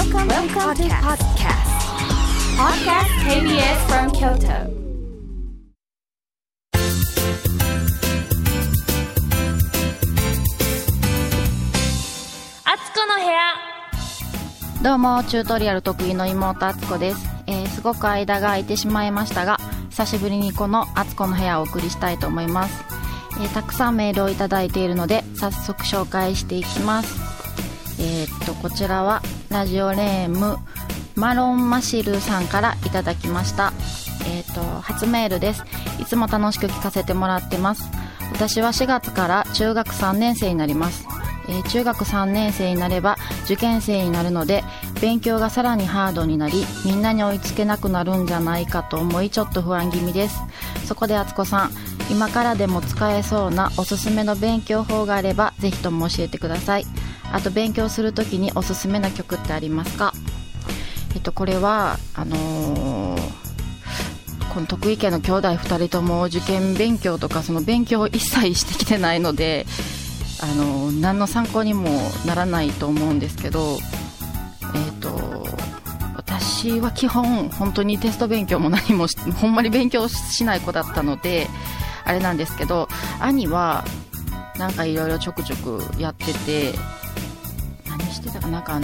Welcome to Podcast KBS from Kyoto. あつこの部屋。どうも、チュートリアル得意の妹あつこです。すごく間が空いてしまいましたが、久しぶりにこのあつこの部屋をお送りしたいと思います。たくさんメールをいただいているので、早速紹介していきます。こちらはラジオネームマロンマシルさんからいただきました。初メールです。いつも楽しく聞かせてもらってます。私は4月から中学3年生になります。中学3年生になれば受験生になるので、勉強がさらにハードになり、みんなに追いつけなくなるんじゃないかと思い、ちょっと不安気味です。そこであつこさん、今からでも使えそうなおすすめの勉強法があればぜひとも教えてください。あと、勉強するときにおすすめな曲ってありますか？これはこの得意系の兄弟2人とも受験勉強とか、その勉強を一切してきてないので、何の参考にもならないと思うんですけど、私は基本本当にテスト勉強も何もほんまに勉強しない子だったのであれなんですけど、兄はなんかいろいろちょくちょくやってて、何してたか、なんか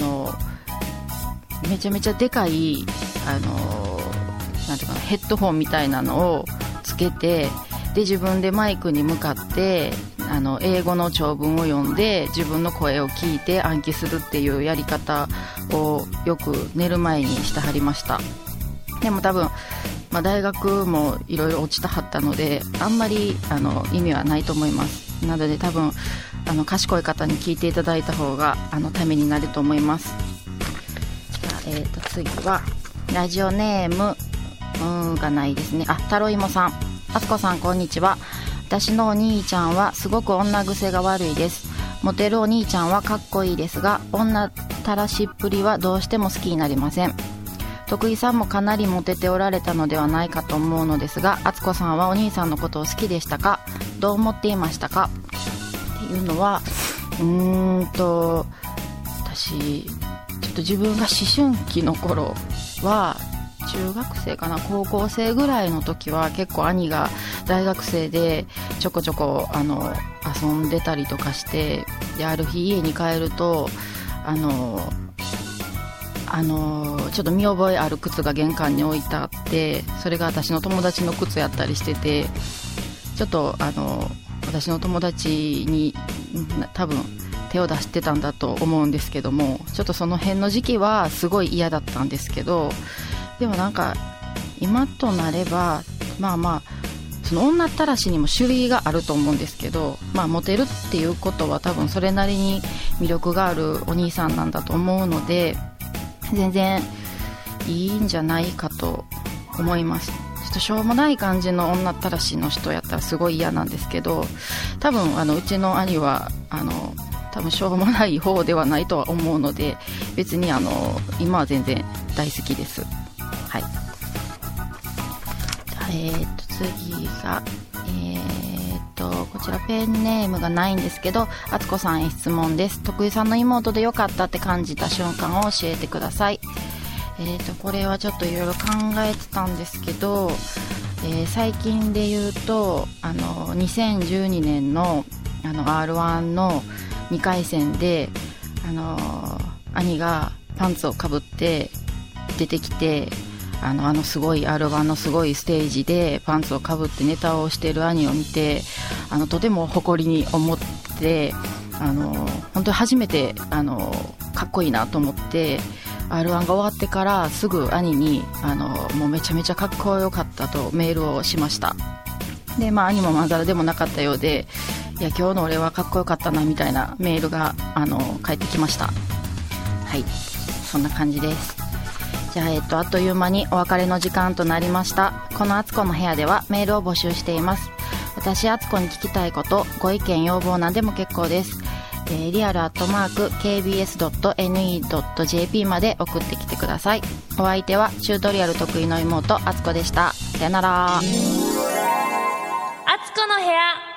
めちゃめちゃでかいなんていうかな、ヘッドホンみたいなのをつけて、で自分でマイクに向かって英語の長文を読んで、自分の声を聞いて暗記するっていうやり方をよく寝る前にしてはりました。でも多分、大学もいろいろ落ちたはったので、あんまり意味はないと思います。なので多分賢い方に聞いていただいた方がためになると思います。次はラジオネームがないですね。タロイモさん。あつこさん、こんにちは。私のお兄ちゃんはすごく女癖が悪いです。モテるお兄ちゃんはかっこいいですが、女たらしっぷりはどうしても好きになりません。徳井さんもかなりモテておられたのではないかと思うのですが、あつこさんはお兄さんのことを好きでしたか？どう思っていましたか？っていうのは、私ちょっと自分が思春期の頃は、中学生かな、高校生ぐらいの時は結構兄が大学生でちょこちょこ遊んでたりとかして、である日家に帰るとちょっと見覚えある靴が玄関に置いてあって、それが私の友達の靴やったりしてて、ちょっと私の友達に多分手を出してたんだと思うんですけども、ちょっとその辺の時期はすごい嫌だったんですけど、でもなんか今となれば、その女ったらしにも種類があると思うんですけど、モテるっていうことは多分それなりに魅力があるお兄さんなんだと思うので、全然いいんじゃないかと思います。ちょっとしょうもない感じの女ったらしの人やったらすごい嫌なんですけど、多分うちの兄は多分しょうもない方ではないとは思うので、別に今は全然大好きです。はい。次がこちらペンネームがないんですけど、あつこさんへ質問です。徳井さんの妹で良かったって感じた瞬間を教えてください。これはちょっといろいろ考えてたんですけど、最近で言うと2012年のR1 の2回戦で兄がパンツをかぶって出てきて、すごい R1 のすごいステージでパンツをかぶってネタをしている兄を見て、とても誇りに思って、本当に初めてかっこいいなと思って、 R1 が終わってからすぐ兄にもうめちゃめちゃかっこよかったとメールをしました。で、兄もまんざらでもなかったようで、いや今日の俺はかっこよかったなみたいなメールが返ってきました。はい、そんな感じです。じゃあ、あっという間にお別れの時間となりました。このあつこの部屋ではメールを募集しています。私あつこに聞きたいこと、ご意見要望なんでも結構です。kbs.ne.jp まで送ってきてください。お相手はチュートリアル得意の妹あつこでした。さよなら。あつこの部屋。